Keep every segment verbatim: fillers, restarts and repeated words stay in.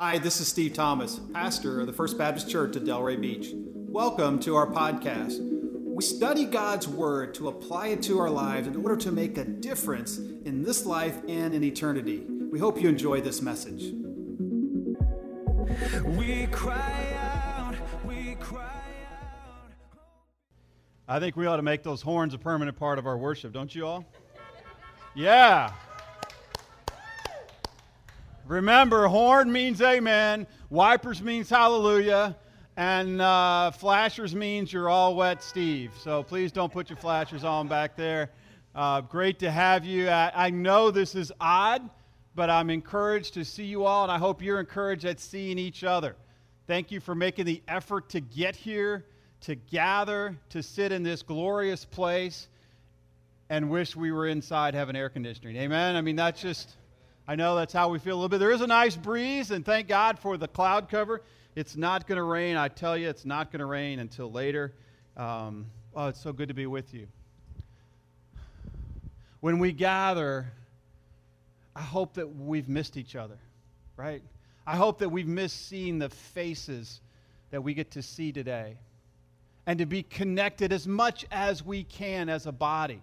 Hi, this is Steve Thomas, pastor of the First Baptist Church at Delray Beach. Welcome to our podcast. We study God's Word to apply it to our lives in order to make a difference in this life and in eternity. We hope you enjoy this message. We cry out, we cry out. I think we ought to make those horns a permanent part of our worship, don't you all? Yeah. Remember, horn means amen, wipers means hallelujah, and uh, flashers means you're all wet, Steve. So please don't put your flashers on back there. Uh, great to have you. I, I know this is odd, but I'm encouraged to see you all, and I hope you're encouraged at seeing each other. Thank you for making the effort to get here, to gather, to sit in this glorious place, and wish we were inside having air conditioning. Amen? I mean, that's just... I know that's how we feel a little bit. There is a nice breeze, and thank God for the cloud cover. It's not going to rain. I tell you, it's not going to rain until later. Um, oh, it's so good to be with you. When we gather, I hope that we've missed each other, right? I hope that we've missed seeing the faces that we get to see today and to be connected as much as we can as a body.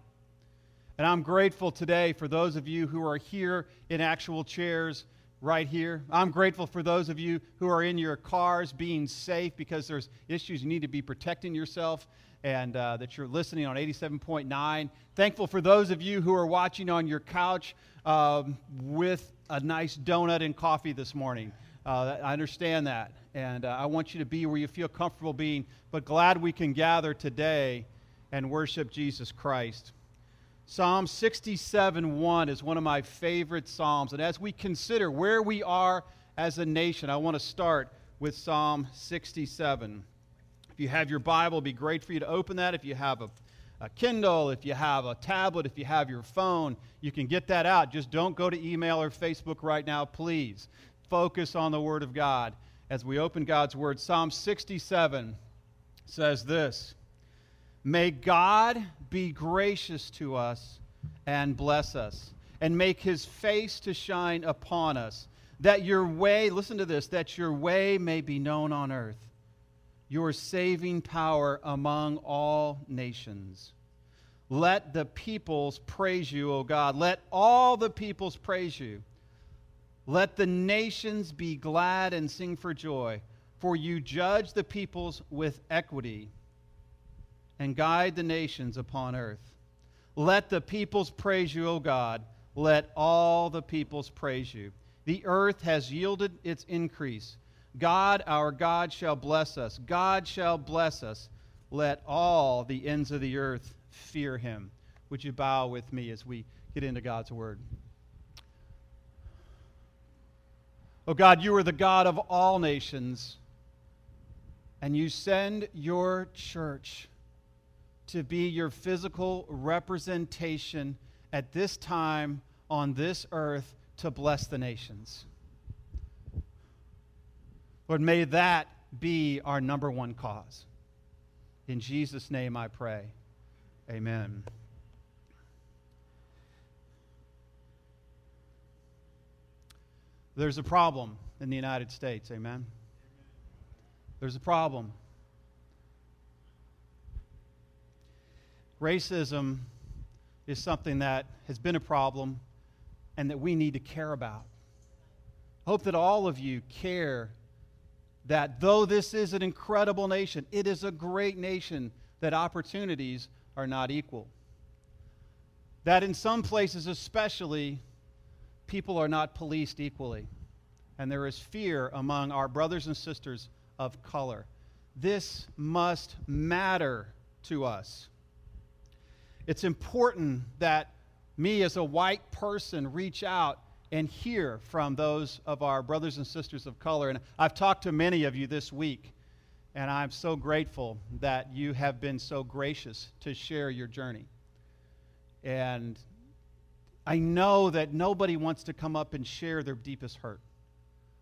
And I'm grateful today for those of you who are here in actual chairs right here. I'm grateful for those of you who are in your cars being safe because there's issues you need to be protecting yourself and uh, that you're listening on eighty-seven point nine. Thankful for those of you who are watching on your couch um, with a nice donut and coffee this morning. Uh, I understand that. And uh, I want you to be where you feel comfortable being, but glad we can gather today and worship Jesus Christ. Psalm sixty-seven one is one of my favorite psalms. And as we consider where we are as a nation, I want to start with Psalm sixty-seven. If you have your Bible, it would be great for you to open that. If you have a, a Kindle, if you have a tablet, if you have your phone, you can get that out. Just don't go to email or Facebook right now, please. Focus on the Word of God. As we open God's Word, Psalm sixty-seven says this: May God be gracious to us and bless us, and make his face to shine upon us, that your way, listen to this, that your way may be known on earth, your saving power among all nations. Let the peoples praise you, O God. Let all the peoples praise you. Let the nations be glad and sing for joy, for you judge the peoples with equity and guide the nations upon earth. Let the peoples praise you, O God. Let all the peoples praise you. The earth has yielded its increase. God, our God, shall bless us. God shall bless us. Let all the ends of the earth fear him. Would you bow with me as we get into God's word? O God, you are the God of all nations, and you send your church to be your physical representation at this time on this earth to bless the nations. Lord, may that be our number one cause. In Jesus' name I pray. Amen. There's a problem in the United States, amen? There's a problem. Racism is something that has been a problem and that we need to care about. I hope that all of you care that though this is an incredible nation, it is a great nation, that opportunities are not equal. That in some places especially, people are not policed equally. And there is fear among our brothers and sisters of color. This must matter to us. It's important that me as a white person reach out and hear from those of our brothers and sisters of color. And I've talked to many of you this week, and I'm so grateful that you have been so gracious to share your journey. And I know that nobody wants to come up and share their deepest hurt.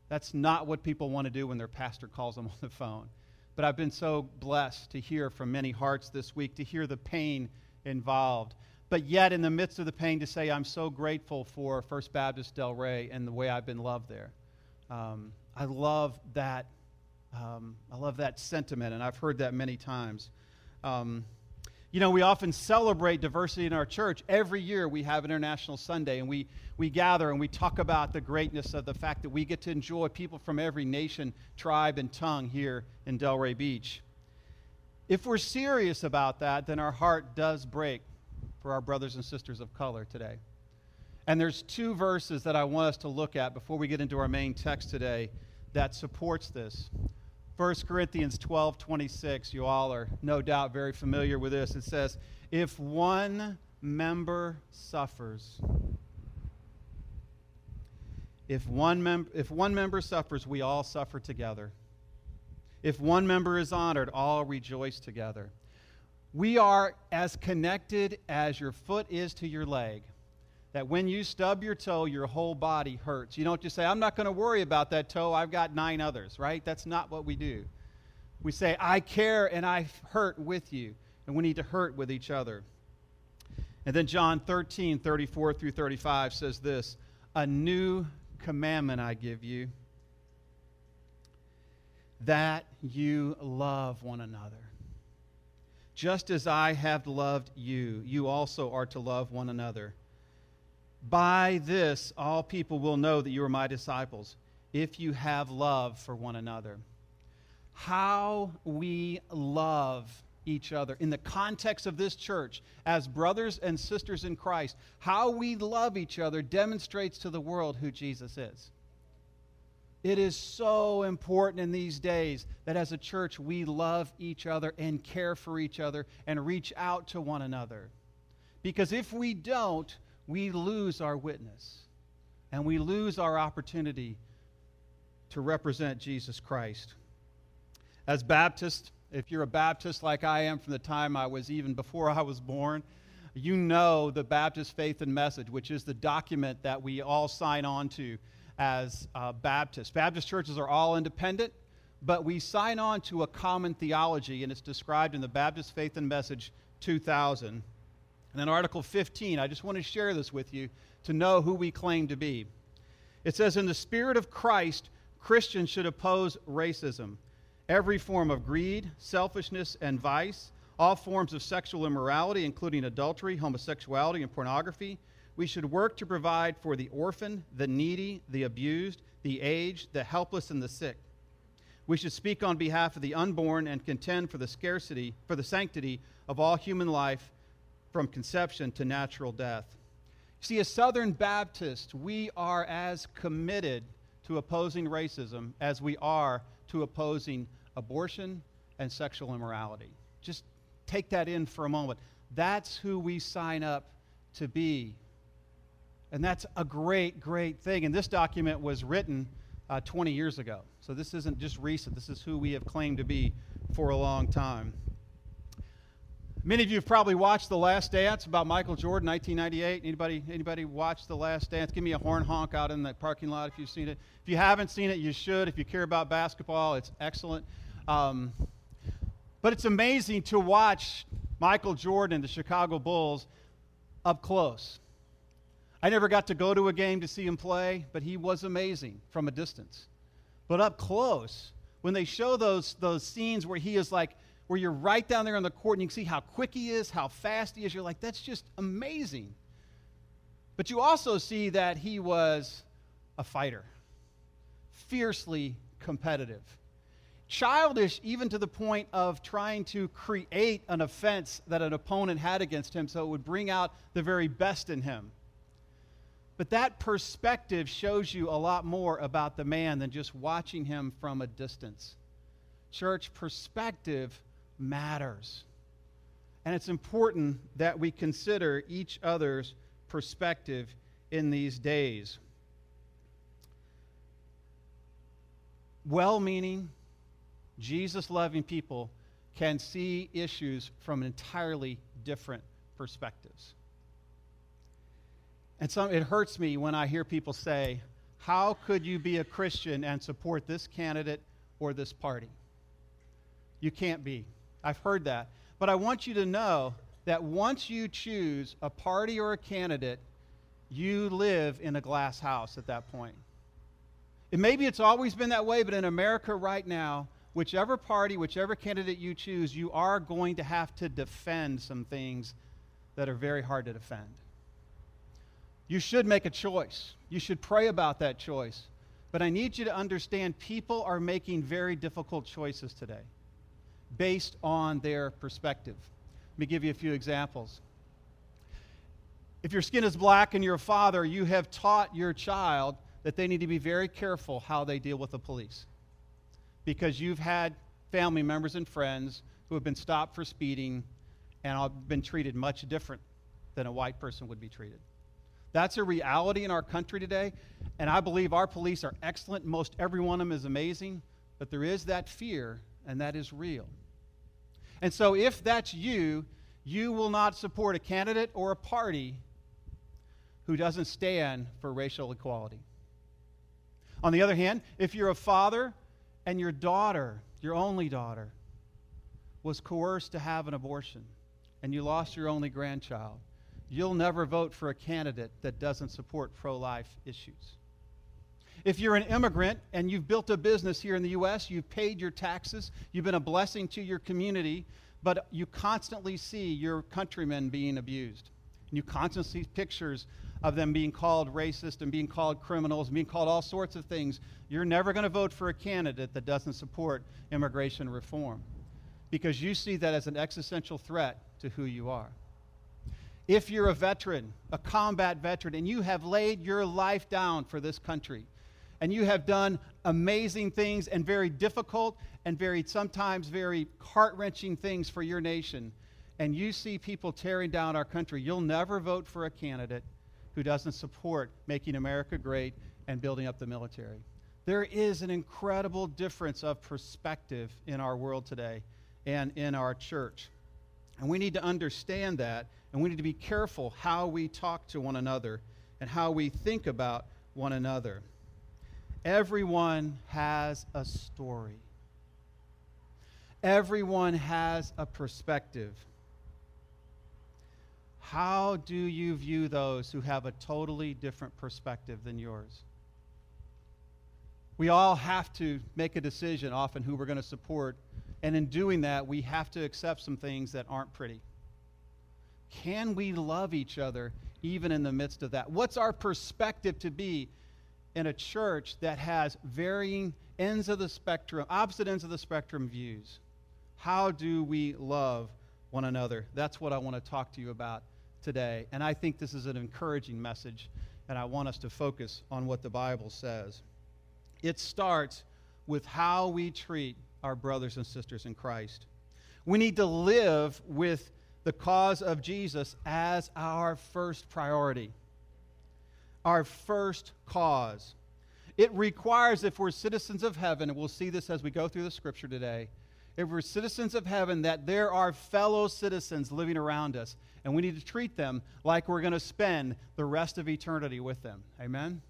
That's not what people want to do when their pastor calls them on the phone. But I've been so blessed to hear from many hearts this week, to hear the pain involved, but yet in the midst of the pain to say I'm so grateful for First Baptist Delray and the way I've been loved there. Um, I love that. Um, I love that sentiment, and I've heard that many times. Um, you know, we often celebrate diversity in our church. Every year we have International Sunday, and we, we gather and we talk about the greatness of the fact that we get to enjoy people from every nation, tribe, and tongue here in Delray Beach. If we're serious about that, then our heart does break for our brothers and sisters of color today. And there's two verses that I want us to look at before we get into our main text today that supports this. First Corinthians twelve twenty-six, you all are no doubt very familiar with this. It says, if one member suffers, if one, mem- if one member suffers, we all suffer together. If one member is honored, all rejoice together. We are as connected as your foot is to your leg, that when you stub your toe, your whole body hurts. You don't just say, I'm not going to worry about that toe. I've got nine others, right? That's not what we do. We say, I care and I hurt with you. And we need to hurt with each other. And then John thirteen thirty-four through thirty-five says this, a new commandment I give you, that you love one another. Just as I have loved you, you also are to love one another. By this, all people will know that you are my disciples, if you have love for one another. How we love each other in the context of this church as brothers and sisters in Christ, how we love each other demonstrates to the world who Jesus is. It is so important in these days that as a church we love each other and care for each other and reach out to one another. Because if we don't, we lose our witness, and we lose our opportunity to represent Jesus Christ. As Baptists, if you're a Baptist like I am from the time I was, even before I was born, you know the Baptist Faith and Message, which is the document that we all sign on to as uh, Baptists. Baptist churches are all independent, but we sign on to a common theology, and it's described in the Baptist Faith and Message two thousand. And then Article fifteen, I just want to share this with you to know who we claim to be. It says, in the spirit of Christ, Christians should oppose racism, every form of greed, selfishness, and vice, all forms of sexual immorality, including adultery, homosexuality, and pornography. We should work to provide for the orphan, the needy, the abused, the aged, the helpless, and the sick. We should speak on behalf of the unborn and contend for the scarcity, for the sanctity of all human life, from conception to natural death. See, as Southern Baptists, we are as committed to opposing racism as we are to opposing abortion and sexual immorality. Just take that in for a moment. That's who we sign up to be. And that's a great, great thing. And this document was written uh, twenty years ago. So this isn't just recent. This is who we have claimed to be for a long time. Many of you have probably watched The Last Dance about Michael Jordan, nineteen ninety-eight. Anybody, anybody watched The Last Dance? Give me a horn honk out in the parking lot if you've seen it. If you haven't seen it, you should. If you care about basketball, it's excellent. Um, but it's amazing to watch Michael Jordan, the Chicago Bulls, up close. I never got to go to a game to see him play, but he was amazing from a distance. But up close, when they show those, those scenes where he is like, where you're right down there on the court and you can see how quick he is, how fast he is. You're like, that's just amazing. But you also see that he was a fighter, fiercely competitive, childish even to the point of trying to create an offense that an opponent had against him so it would bring out the very best in him. But that perspective shows you a lot more about the man than just watching him from a distance. Church, perspective matters. And it's important that we consider each other's perspective in these days. Well-meaning, Jesus-loving people can see issues from entirely different perspectives. And some, it hurts me when I hear people say, how could you be a Christian and support this candidate or this party? You can't be. I've heard that. But I want you to know that once you choose a party or a candidate, you live in a glass house at that point. And maybe it's always been that way, but in America right now, whichever party, whichever candidate you choose, you are going to have to defend some things that are very hard to defend. You should make a choice. You should pray about that choice. But I need you to understand people are making very difficult choices today based on their perspective. Let me give you a few examples. If your skin is black and you're a father, you have taught your child that they need to be very careful how they deal with the police, because you've had family members and friends who have been stopped for speeding and have been treated much different than a white person would be treated. That's a reality in our country today, and I believe our police are excellent. Most every one of them is amazing, but there is that fear, and that is real. And so if that's you, you will not support a candidate or a party who doesn't stand for racial equality. On the other hand, if you're a father and your daughter, your only daughter, was coerced to have an abortion, and you lost your only grandchild, you'll never vote for a candidate that doesn't support pro-life issues. If you're an immigrant and you've built a business here in the U S, you've paid your taxes, you've been a blessing to your community, but you constantly see your countrymen being abused. And you constantly see pictures of them being called racist and being called criminals and being called all sorts of things. You're never going to vote for a candidate that doesn't support immigration reform, because you see that as an existential threat to who you are. If you're a veteran, a combat veteran, and you have laid your life down for this country, and you have done amazing things and very difficult and very sometimes very heart-wrenching things for your nation, and you see people tearing down our country, you'll never vote for a candidate who doesn't support making America great and building up the military. There is an incredible difference of perspective in our world today and in our church. And we need to understand that, and we need to be careful how we talk to one another and how we think about one another. Everyone has a story. Everyone has a perspective. How do you view those who have a totally different perspective than yours? We all have to make a decision often who we're going to support, and in doing that, we have to accept some things that aren't pretty. Can we love each other even in the midst of that? What's our perspective to be in a church that has varying ends of the spectrum, opposite ends of the spectrum views? How do we love one another? That's what I want to talk to you about today. And I think this is an encouraging message, and I want us to focus on what the Bible says. It starts with how we treat our brothers and sisters in Christ. We need to live with the cause of Jesus as our first priority, our first cause. It requires, if we're citizens of heaven, and we'll see this as we go through the scripture today, if we're citizens of heaven, that there are fellow citizens living around us, and we need to treat them like we're going to spend the rest of eternity with them. Amen?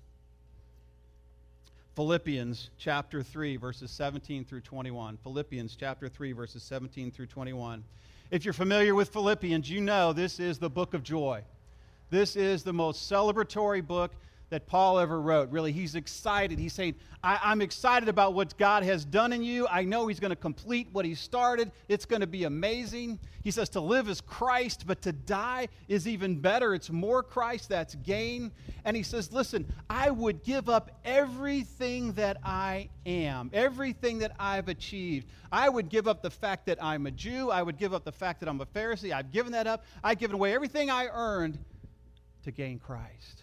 Philippians chapter three, verses seventeen through twenty-one. Philippians chapter three, verses seventeen through twenty-one. If you're familiar with Philippians, you know this is the book of joy. This is the most celebratory book that Paul ever wrote. Really, he's excited. He's saying, I, I'm excited about what God has done in you. I know he's going to complete what he started. It's going to be amazing. He says to live is Christ, but to die is even better. It's more Christ. That's gain. And he says, listen, I would give up everything that I am, everything that I've achieved. I would give up the fact that I'm a Jew. I would give up the fact that I'm a Pharisee. I've given that up. I've given away everything I earned to gain Christ.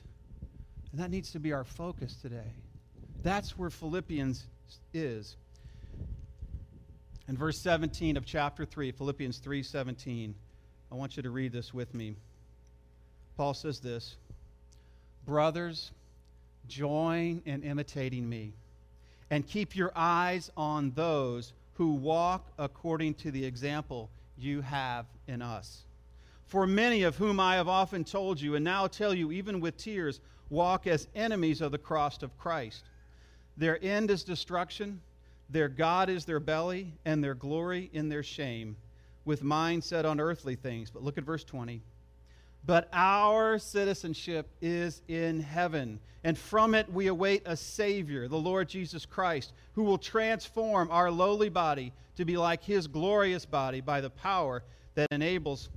And that needs to be our focus today. That's where Philippians is. In verse seventeen of chapter three, Philippians three seventeen, I want you to read this with me. Paul says this, "Brothers, join in imitating me, and keep your eyes on those who walk according to the example you have in us. For many of whom I have often told you, and now tell you even with tears, walk as enemies of the cross of Christ. Their end is destruction, their God is their belly, and their glory in their shame, with mind set on earthly things." But look at verse twenty. but our citizenship is in heaven, and from it we await a Savior, the Lord Jesus Christ, who will transform our lowly body to be like His glorious body by the power that enables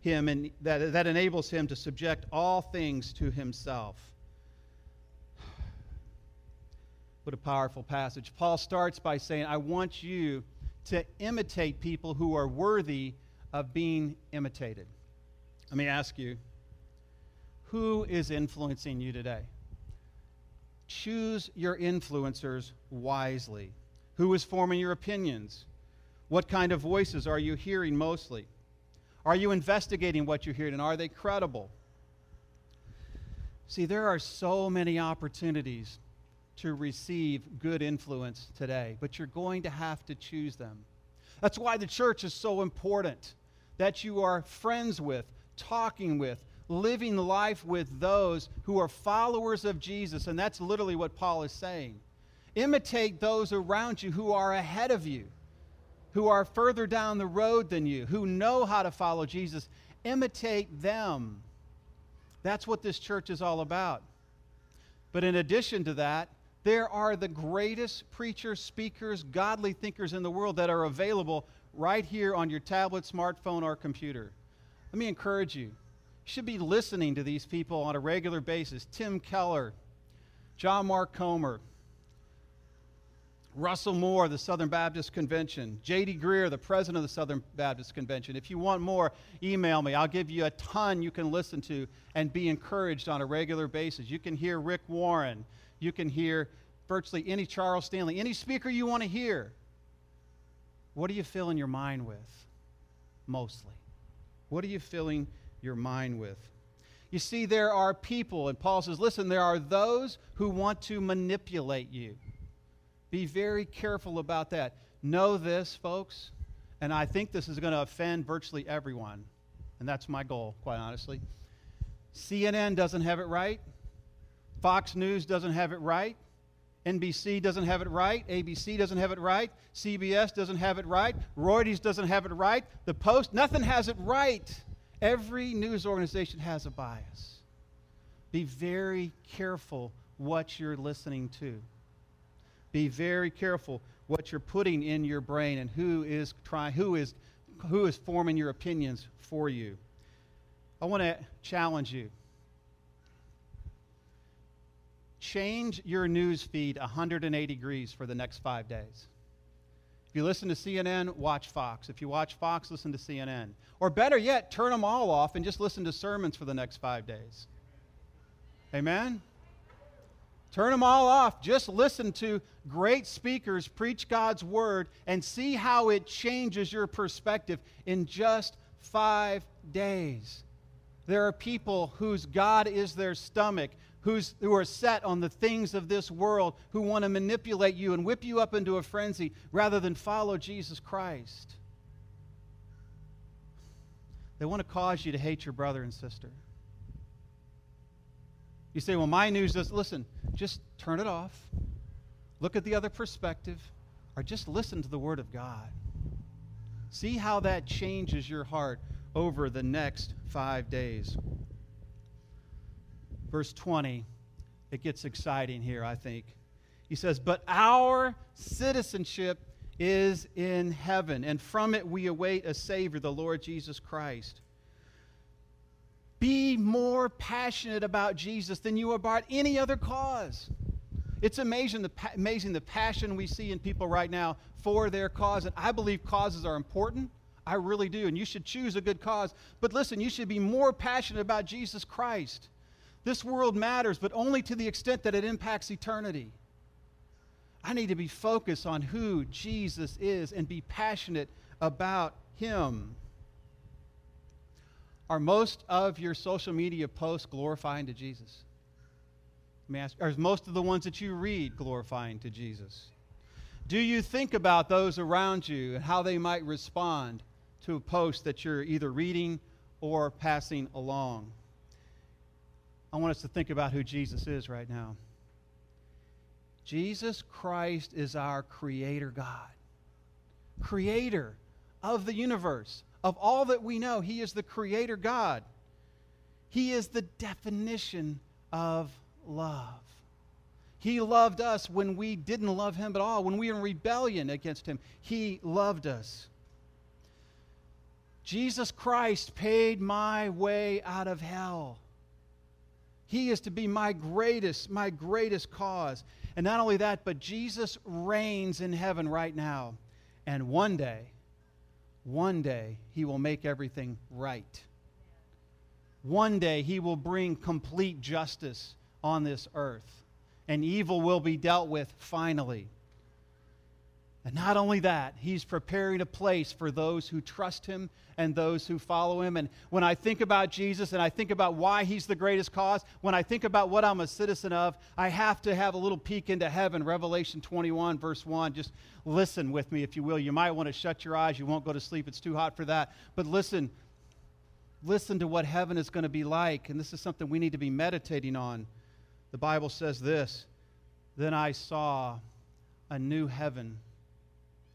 Him and that, that enables Him to subject all things to Himself. What a powerful passage. Paul starts by saying, I want you to imitate people who are worthy of being imitated. Let me ask you, who is influencing you today? Choose your influencers wisely. Who is forming your opinions? What kind of voices are you hearing mostly? Are you investigating what you hear, and are they credible? See, there are so many opportunities to receive good influence today, but you're going to have to choose them. That's why the church is so important, that you are friends with, talking with, living life with those who are followers of Jesus, and that's literally what Paul is saying. Imitate those around you who are ahead of you, who are further down the road than you, who know how to follow Jesus. Imitate them. That's what this church is all about. But in addition to that, there are the greatest preachers, speakers, godly thinkers in the world that are available right here on your tablet, smartphone, or computer. Let me encourage you. You should be listening to these people on a regular basis. Tim Keller, John Mark Comer, Russell Moore, the Southern Baptist Convention, J D Greer, the president of the Southern Baptist Convention. If you want more, email me. I'll give you a ton you can listen to and be encouraged on a regular basis. You can hear Rick Warren. You can hear virtually any Charles Stanley, any speaker you want to hear. What are you filling your mind with? Mostly. What are you filling your mind with? You see, there are people, and Paul says, listen, there are those who want to manipulate you. Be very careful about that. Know this, folks, and I think this is going to offend virtually everyone, and that's my goal, quite honestly. C N N doesn't have it right. Fox News doesn't have it right. N B C doesn't have it right. A B C doesn't have it right. C B S doesn't have it right. Reuters doesn't have it right. The Post, nothing has it right. Every news organization has a bias. Be very careful what you're listening to. Be very careful what you're putting in your brain and who is trying, who is, who is forming your opinions for you. I want to challenge you. Change your news feed one hundred eighty degrees for the next five days. If you listen to C N N, watch Fox. If you watch Fox, listen to C N N. Or better yet, turn them all off and just listen to sermons for the next five days. Amen? Turn them all off. Just listen to great speakers preach God's word and see how it changes your perspective in just five days. There are people whose God is their stomach, who's, who are set on the things of this world, who want to manipulate you and whip you up into a frenzy rather than follow Jesus Christ. They want to cause you to hate your brother and sister. You say, well, my news doesn't. Listen, just turn it off. Look at the other perspective, or just listen to the Word of God. See how that changes your heart over the next five days. Verse twenty, it gets exciting here, I think. He says, but our citizenship is in heaven, and from it we await a Savior, the Lord Jesus Christ. Be more passionate about Jesus than you are about any other cause. It's amazing the, amazing the passion we see in people right now for their cause. And I believe causes are important. I really do. And you should choose a good cause. But listen, you should be more passionate about Jesus Christ. This world matters, but only to the extent that it impacts eternity. I need to be focused on who Jesus is and be passionate about Him. Are most of your social media posts glorifying to Jesus? Let me ask, are most of the ones that you read glorifying to Jesus? Do you think about those around you and how they might respond to a post that you're either reading or passing along? I want us to think about who Jesus is right now. Jesus Christ is our Creator God, Creator of the universe. Of all that we know, He is the Creator God. He is the definition of love. He loved us when we didn't love him at all, when we were in rebellion against him. He loved us. Jesus Christ paid my way out of hell. He is to be my greatest, my greatest cause. And not only that, but Jesus reigns in heaven right now. And one day, one day, he will make everything right. One day, he will bring complete justice on this earth. And evil will be dealt with finally. And not only that, he's preparing a place for those who trust him and those who follow him. And when I think about Jesus and I think about why he's the greatest cause, when I think about what I'm a citizen of, I have to have a little peek into heaven. Revelation twenty-one, verse one. Just listen with me, if you will. You might want to shut your eyes. You won't go to sleep. It's too hot for that. But listen. Listen to what heaven is going to be like. And this is something we need to be meditating on. The Bible says this: "Then I saw a new heaven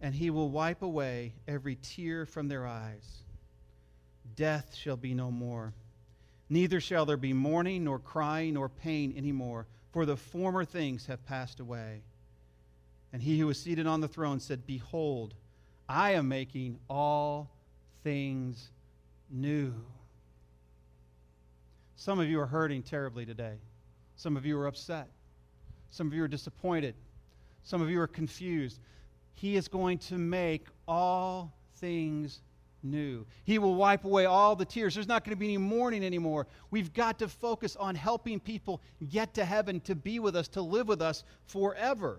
And he will wipe away every tear from their eyes. Death shall be no more. Neither shall there be mourning, nor crying, nor pain anymore, for the former things have passed away. And he who was seated on the throne said, Behold, I am making all things new." Some of you are hurting terribly today. Some of you are upset. Some of you are disappointed. Some of you are confused. He is going to make all things new. He will wipe away all the tears. There's not going to be any mourning anymore. We've got to focus on helping people get to heaven, to be with us, to live with us forever.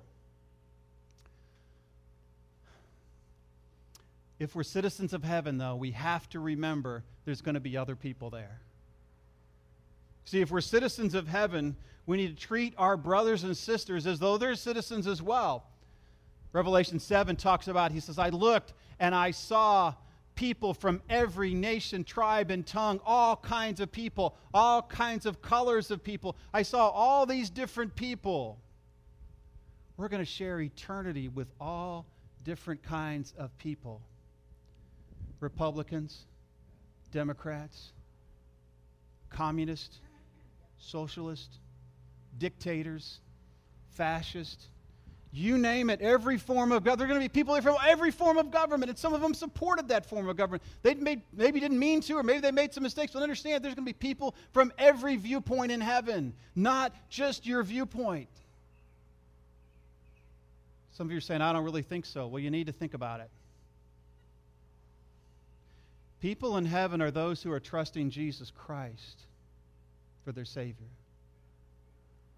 If we're citizens of heaven, though, we have to remember there's going to be other people there. See, if we're citizens of heaven, we need to treat our brothers and sisters as though they're citizens as well. Revelation seven talks about, he says, "I looked and I saw people from every nation, tribe, and tongue, all kinds of people, all kinds of colors of people. I saw all these different people." We're going to share eternity with all different kinds of people. Republicans, Democrats, communists, socialists, dictators, fascists, you name it, every form of government. There are going to be people from every form of government, and some of them supported that form of government. They made, maybe didn't mean to, or maybe they made some mistakes, but understand there's going to be people from every viewpoint in heaven, not just your viewpoint. Some of you are saying, "I don't really think so." Well, you need to think about it. People in heaven are those who are trusting Jesus Christ for their Savior.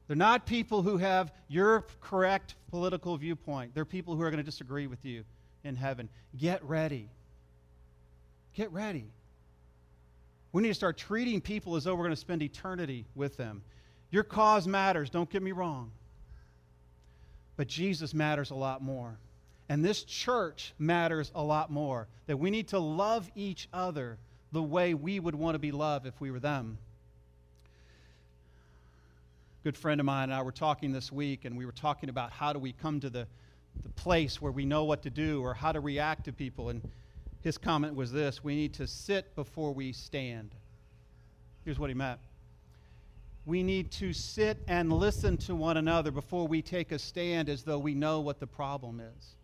They're not people who have your correct political viewpoint. They're people who are going to disagree with you in heaven. Get ready. Get ready. We need to start treating people as though we're going to spend eternity with them. Your cause matters, don't get me wrong. But Jesus matters a lot more. And this church matters a lot more. That we need to love each other the way we would want to be loved if we were them. Good friend of mine and I were talking this week, and we were talking about how do we come to the, the place where we know what to do or how to react to people. And his comment was this: we need to sit before we stand. Here's what he meant. We need to sit and listen to one another before we take a stand as though we know what the problem is.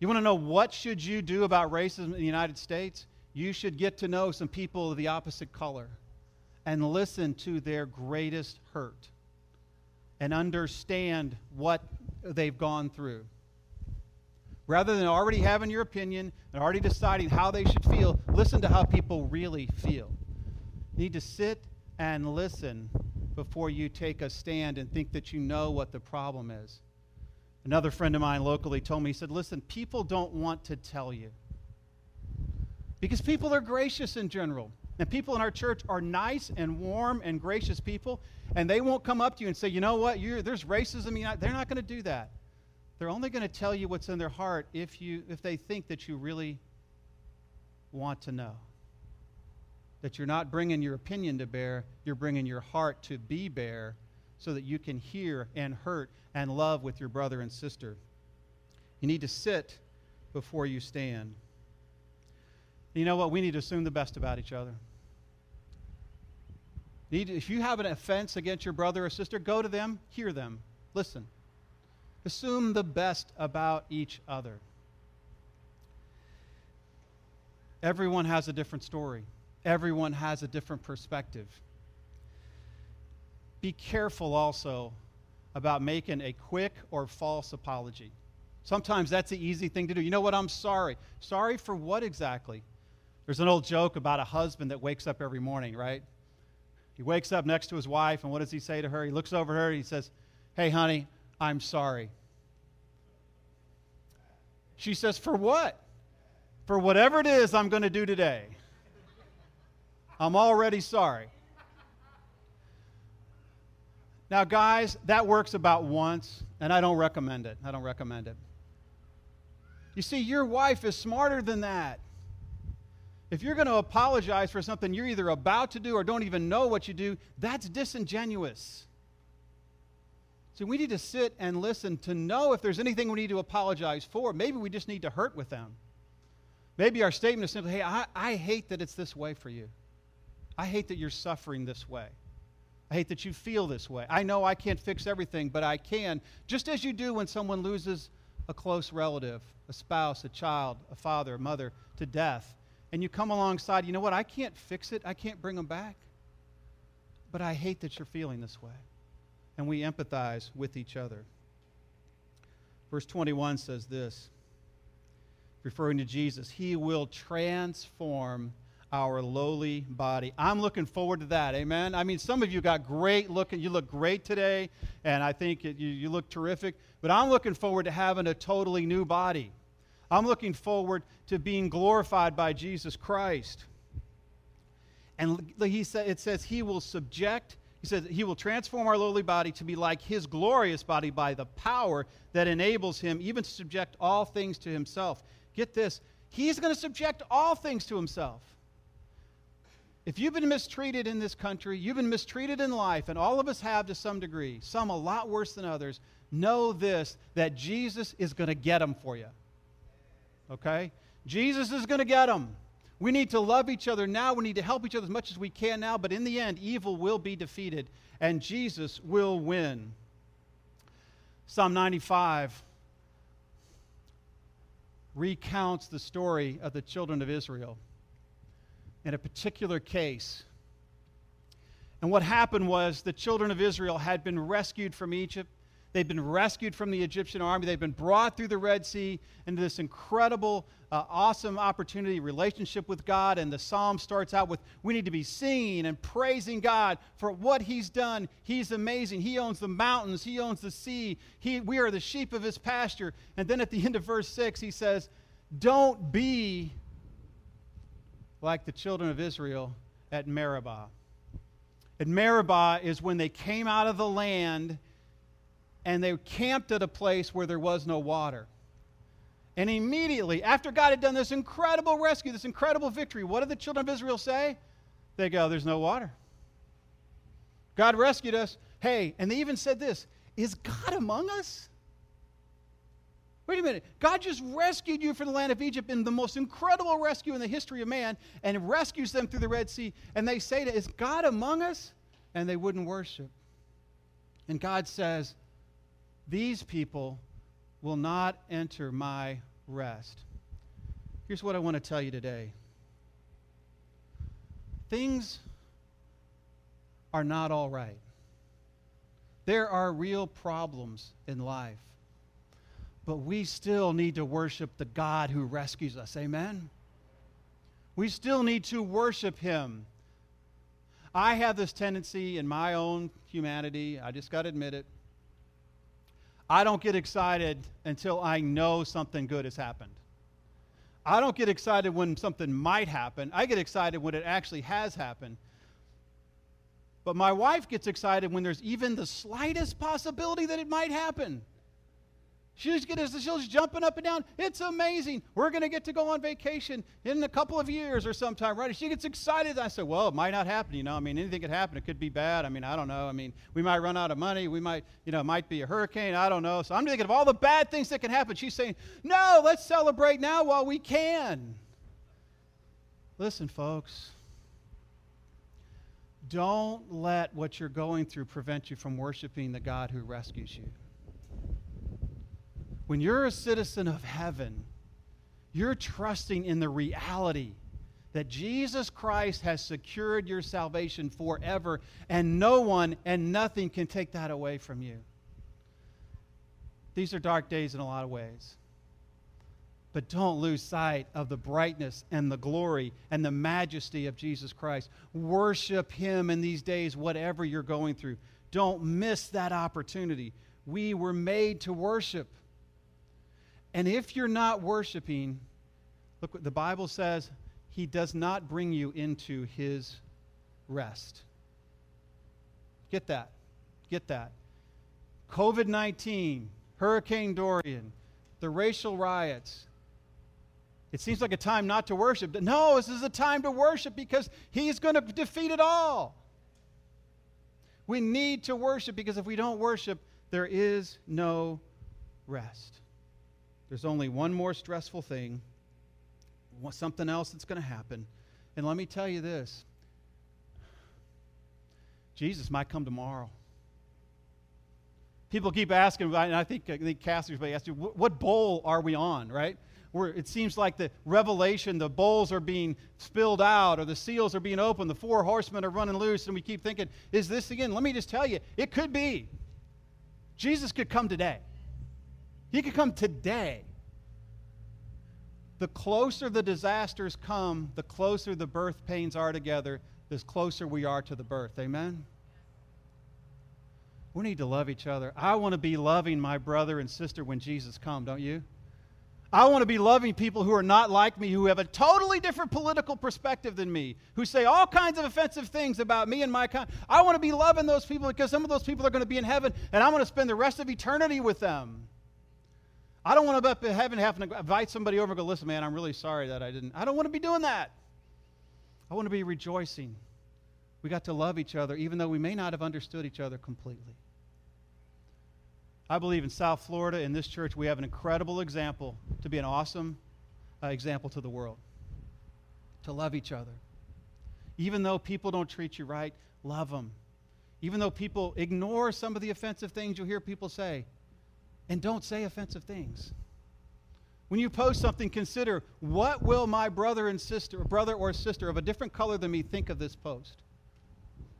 You want to know what should you do about racism in the United States? You should get to know some people of the opposite color and listen to their greatest hurt and understand what they've gone through. Rather than already having your opinion and already deciding how they should feel, listen to how people really feel. You need to sit and listen before you take a stand and think that you know what the problem is. Another friend of mine locally told me, he said, "Listen, people don't want to tell you." Because people are gracious in general. And people in our church are nice and warm and gracious people, and they won't come up to you and say, you know what, you're, there's racism. You're not, they're not going to do that. They're only going to tell you what's in their heart if, you, if they think that you really want to know, that you're not bringing your opinion to bear, you're bringing your heart to be bare so that you can hear and hurt and love with your brother and sister. You need to sit before you stand. You know what? We need to assume the best about each other. If you have an offense against your brother or sister, go to them, hear them, listen. Assume the best about each other. Everyone has a different story. Everyone has a different perspective. Be careful also about making a quick or false apology. Sometimes that's the easy thing to do. You know what? I'm sorry. Sorry for what exactly? There's an old joke about a husband that wakes up every morning, right? He wakes up next to his wife, and what does he say to her? He looks over at her, and he says, hey, honey, I'm sorry. She says, for what? For whatever it is I'm going to do today. I'm already sorry. Now, guys, that works about once, and I don't recommend it. I don't recommend it. You see, your wife is smarter than that. If you're going to apologize for something you're either about to do or don't even know what you do, that's disingenuous. So we need to sit and listen to know if there's anything we need to apologize for. Maybe we just need to hurt with them. Maybe our statement is simply, hey, I, I hate that it's this way for you. I hate that you're suffering this way. I hate that you feel this way. I know I can't fix everything, but I can, just as you do when someone loses a close relative, a spouse, a child, a father, a mother, to death, and you come alongside, you know what, I can't fix it, I can't bring them back, but I hate that you're feeling this way. And we empathize with each other. Verse twenty-one says this, referring to Jesus, he will transform our lowly body. I'm looking forward to that, amen? I mean, some of you got great looking, you look great today, and I think it, you, you look terrific, but I'm looking forward to having a totally new body. I'm looking forward to being glorified by Jesus Christ. And he sa- it says he will subject, he says he will transform our lowly body to be like his glorious body by the power that enables him even to subject all things to himself. Get this, he's going to subject all things to himself. If you've been mistreated in this country, you've been mistreated in life, and all of us have to some degree, some a lot worse than others, know this, that Jesus is going to get them for you. Okay? Jesus is going to get them. We need to love each other now. We need to help each other as much as we can now, but in the end, evil will be defeated, and Jesus will win. Psalm ninety-five recounts the story of the children of Israel in a particular case. And what happened was the children of Israel had been rescued from Egypt. They'd been rescued from the Egyptian army. They'd been brought through the Red Sea into this incredible, uh, awesome opportunity, relationship with God. And the psalm starts out with, we need to be singing and praising God for what he's done. He's amazing. He owns the mountains. He owns the sea. He, we are the sheep of his pasture. And then at the end of verse six, he says, don't be like the children of Israel at Meribah. At Meribah is when they came out of the land and they camped at a place where there was no water. And immediately, after God had done this incredible rescue, this incredible victory, what did the children of Israel say? They go, there's no water. God rescued us. Hey, and they even said this, is God among us? Wait a minute, God just rescued you from the land of Egypt in the most incredible rescue in the history of man and rescues them through the Red Sea. And they say, to, is God among us? And they wouldn't worship. And God says, these people will not enter my rest. Here's what I want to tell you today. Things are not all right. There are real problems in life. But we still need to worship the God who rescues us. Amen? We still need to worship him. I have this tendency in my own humanity, I just got to admit it, I don't get excited until I know something good has happened. I don't get excited when something might happen. I get excited when it actually has happened. But my wife gets excited when there's even the slightest possibility that it might happen. She'll just, get, she'll just jumping up and down. It's amazing. We're going to get to go on vacation in a couple of years or sometime, right? She gets excited. I said, well, it might not happen, you know. I mean, anything could happen. It could be bad. I mean, I don't know. I mean, we might run out of money. We might, you know, it might be a hurricane. I don't know. So I'm thinking of all the bad things that can happen. She's saying, no, let's celebrate now while we can. Listen, folks. Don't let what you're going through prevent you from worshiping the God who rescues you. When you're a citizen of heaven, you're trusting in the reality that Jesus Christ has secured your salvation forever, and no one and nothing can take that away from you. These are dark days in a lot of ways. But don't lose sight of the brightness and the glory and the majesty of Jesus Christ. Worship Him in these days, whatever you're going through. Don't miss that opportunity. We were made to worship. And if you're not worshiping, look what the Bible says, He does not bring you into His rest. Get that. Get that. COVID nineteen, Hurricane Dorian, the racial riots. It seems like a time not to worship. No, this is a time to worship because He's going to defeat it all. We need to worship because if we don't worship, there is no rest. There's only one more stressful thing, something else that's going to happen. And let me tell you this. Jesus might come tomorrow. People keep asking, and I think, I think Cassidy asked you, what bowl are we on, right? Where it seems like the revelation, the bowls are being spilled out or the seals are being opened, the four horsemen are running loose, and we keep thinking, is this again? Let me just tell you, it could be. Jesus could come today. He could come today. The closer the disasters come, the closer the birth pains are together, the closer we are to the birth. Amen? We need to love each other. I want to be loving my brother and sister when Jesus comes, don't you? I want to be loving people who are not like me, who have a totally different political perspective than me, who say all kinds of offensive things about me and my kind. I want to be loving those people because some of those people are going to be in heaven, and I'm going to spend the rest of eternity with them. I don't want to be up in heaven having to invite somebody over and go, listen, man, I'm really sorry that I didn't. I don't want to be doing that. I want to be rejoicing. We got to love each other, even though we may not have understood each other completely. I believe in South Florida, in this church, we have an incredible example to be an awesome uh, example to the world, to love each other. Even though people don't treat you right, love them. Even though people ignore some of the offensive things you hear people say, and don't say offensive things. When you post something, consider, what will my brother and sister, brother or sister of a different color than me think of this post?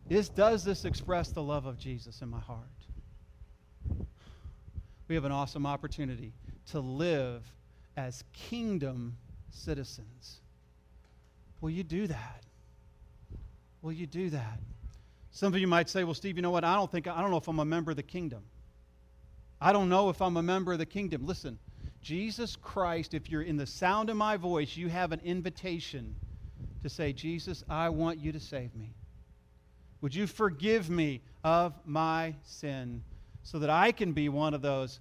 Is, does this express the love of Jesus in my heart? We have an awesome opportunity to live as kingdom citizens. Will you do that? Will you do that? Some of you might say, well, Steve, you know what? I don't think, I don't know if I'm a member of the kingdom. I don't know if I'm a member of the kingdom. Listen, Jesus Christ, if you're in the sound of my voice, you have an invitation to say, Jesus, I want you to save me. Would you forgive me of my sin so that I can be one of those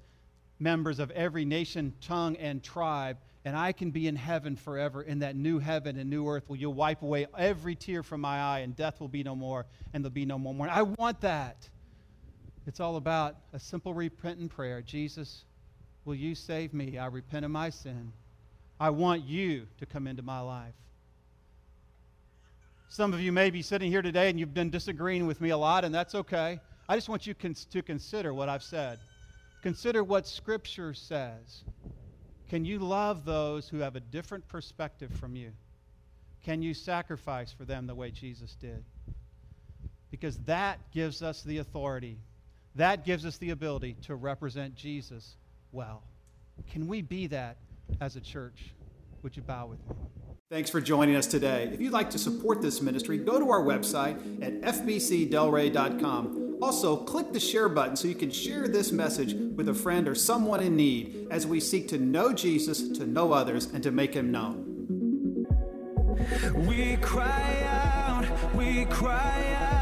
members of every nation, tongue, and tribe, and I can be in heaven forever in that new heaven and new earth where you'll wipe away every tear from my eye and death will be no more and there'll be no more mourning. I want that. It's all about a simple repentant prayer. Jesus, will you save me? I repent of my sin. I want you to come into my life. Some of you may be sitting here today and you've been disagreeing with me a lot, and that's okay. I just want you cons- to consider what I've said. Consider what Scripture says. Can you love those who have a different perspective from you? Can you sacrifice for them the way Jesus did? Because that gives us the authority. That gives us the ability to represent Jesus well. Can we be that as a church? Would you bow with me? Thanks for joining us today. If you'd like to support this ministry, go to our website at f b c delray dot com. Also, click the share button so you can share this message with a friend or someone in need as we seek to know Jesus, to know others, and to make him known. We cry out, we cry out.